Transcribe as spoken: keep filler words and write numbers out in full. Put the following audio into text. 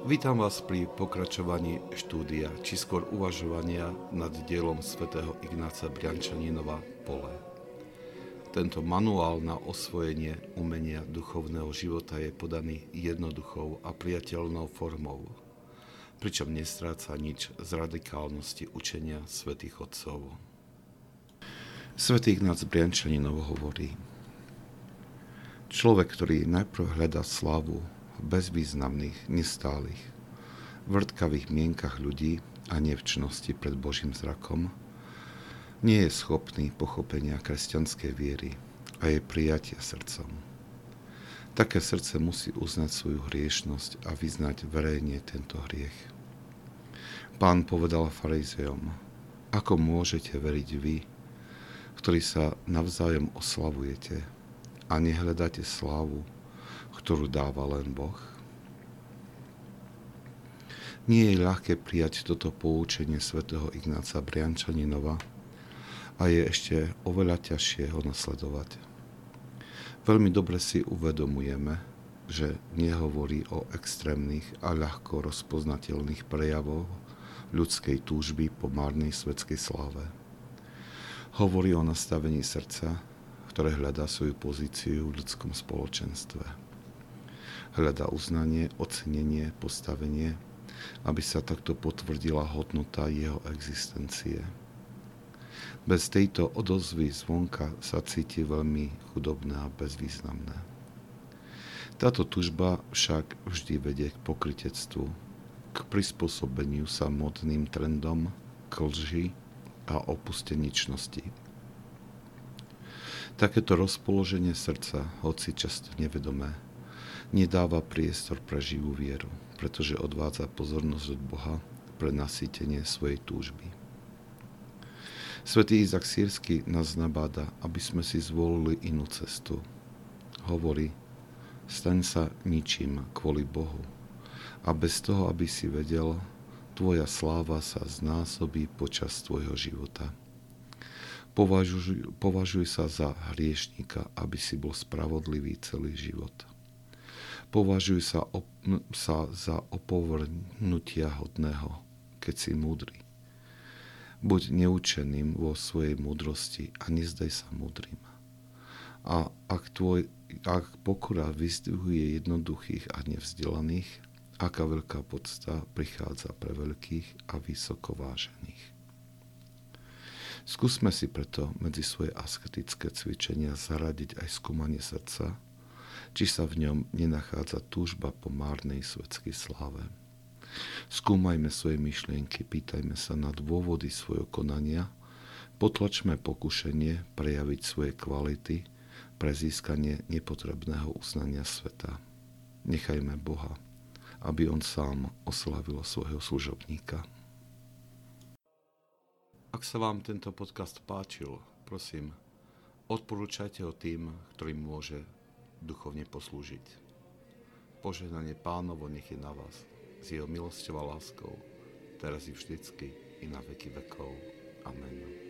Vítam vás pri pokračovaní štúdia, či skôr uvažovania nad dielom svätého Ignáca Brjančaninova Pole. Tento manuál na osvojenie umenia duchovného života je podaný jednoduchou a priateľnou formou, pričom nestráca nič z radikálnosti učenia svätých otcov. Svätý Ignác Brjančaninov hovorí: človek, ktorý najprv hľadá slávu v bezvýznamných, nestálych, vrtkavých mienkach ľudí a nevčnosti pred Božím zrakom, nie je schopný pochopenia kresťanskej viery a jej prijatia srdcom. Také srdce musí uznať svoju hriešnosť a vyznať verejne tento hriech. Pán povedal farizejom: ako môžete veriť vy, ktorí sa navzájom oslavujete a nehľadáte slávu, ktorú dáva len Boh? Nie je ľahké prijať toto poučenie svätého Ignáca Brjančaninova a je ešte oveľa ťažšie ho nasledovať. Veľmi dobre si uvedomujeme, že nehovorí o extrémnych a ľahko rozpoznateľných prejavoch ľudskej túžby po márnej svetskej sláve. Hovorí o nastavení srdca, ktoré hľadá svoju pozíciu v ľudskom spoločenstve. Hľadá uznanie, ocenenie, postavenie, aby sa takto potvrdila hodnota jeho existencie. Bez tejto odozvy zvonka sa cíti veľmi chudobné a bezvýznamné. Táto tužba však vždy vedie k pokrytectvu, k prispôsobeniu sa modným trendom, k lži a opusteničnosti. Takéto rozpoloženie srdca, hoci často nevedomé, nedáva priestor pre živú vieru, pretože odvádza pozornosť od Boha pre nasýtenie svojej túžby. Svätý Izak Sírsky nás nabáda, aby sme si zvolili inú cestu. Hovorí: staň sa ničím kvôli Bohu a bez toho, aby si vedel, tvoja sláva sa znásobí počas tvojho života. Považuj, považuj sa za hriešníka, aby si bol spravodlivý celý život. Považuj sa, op- sa za opovrhnutia hodného, keď si múdry. Buď neučeným vo svojej múdrosti a nezdaj sa múdrym. A ak, tvoj, ak pokora vyzdvihuje jednoduchých a nevzdelaných, aká veľká podsta prichádza pre veľkých a vysoko vážených. Skúsme si preto medzi svoje asketické cvičenia zaradiť aj skúmanie srdca, či sa v ňom nenachádza túžba po márnej svetskej sláve. Skúmajme svoje myšlienky, pýtajme sa na dôvody svojho konania, potlačme pokušenie prejaviť svoje kvality pre získanie nepotrebného uznania sveta. Nechajme Boha, aby on sám oslavil svojho služobníka. Ak sa vám tento podcast páčil, prosím, odporúčajte ho tým, ktorým môže duchovne poslúžiť. Požehnanie Pánovo nech je na vás, s jeho milosťou a láskou, teraz i vždycky, i na veky vekov. Amen.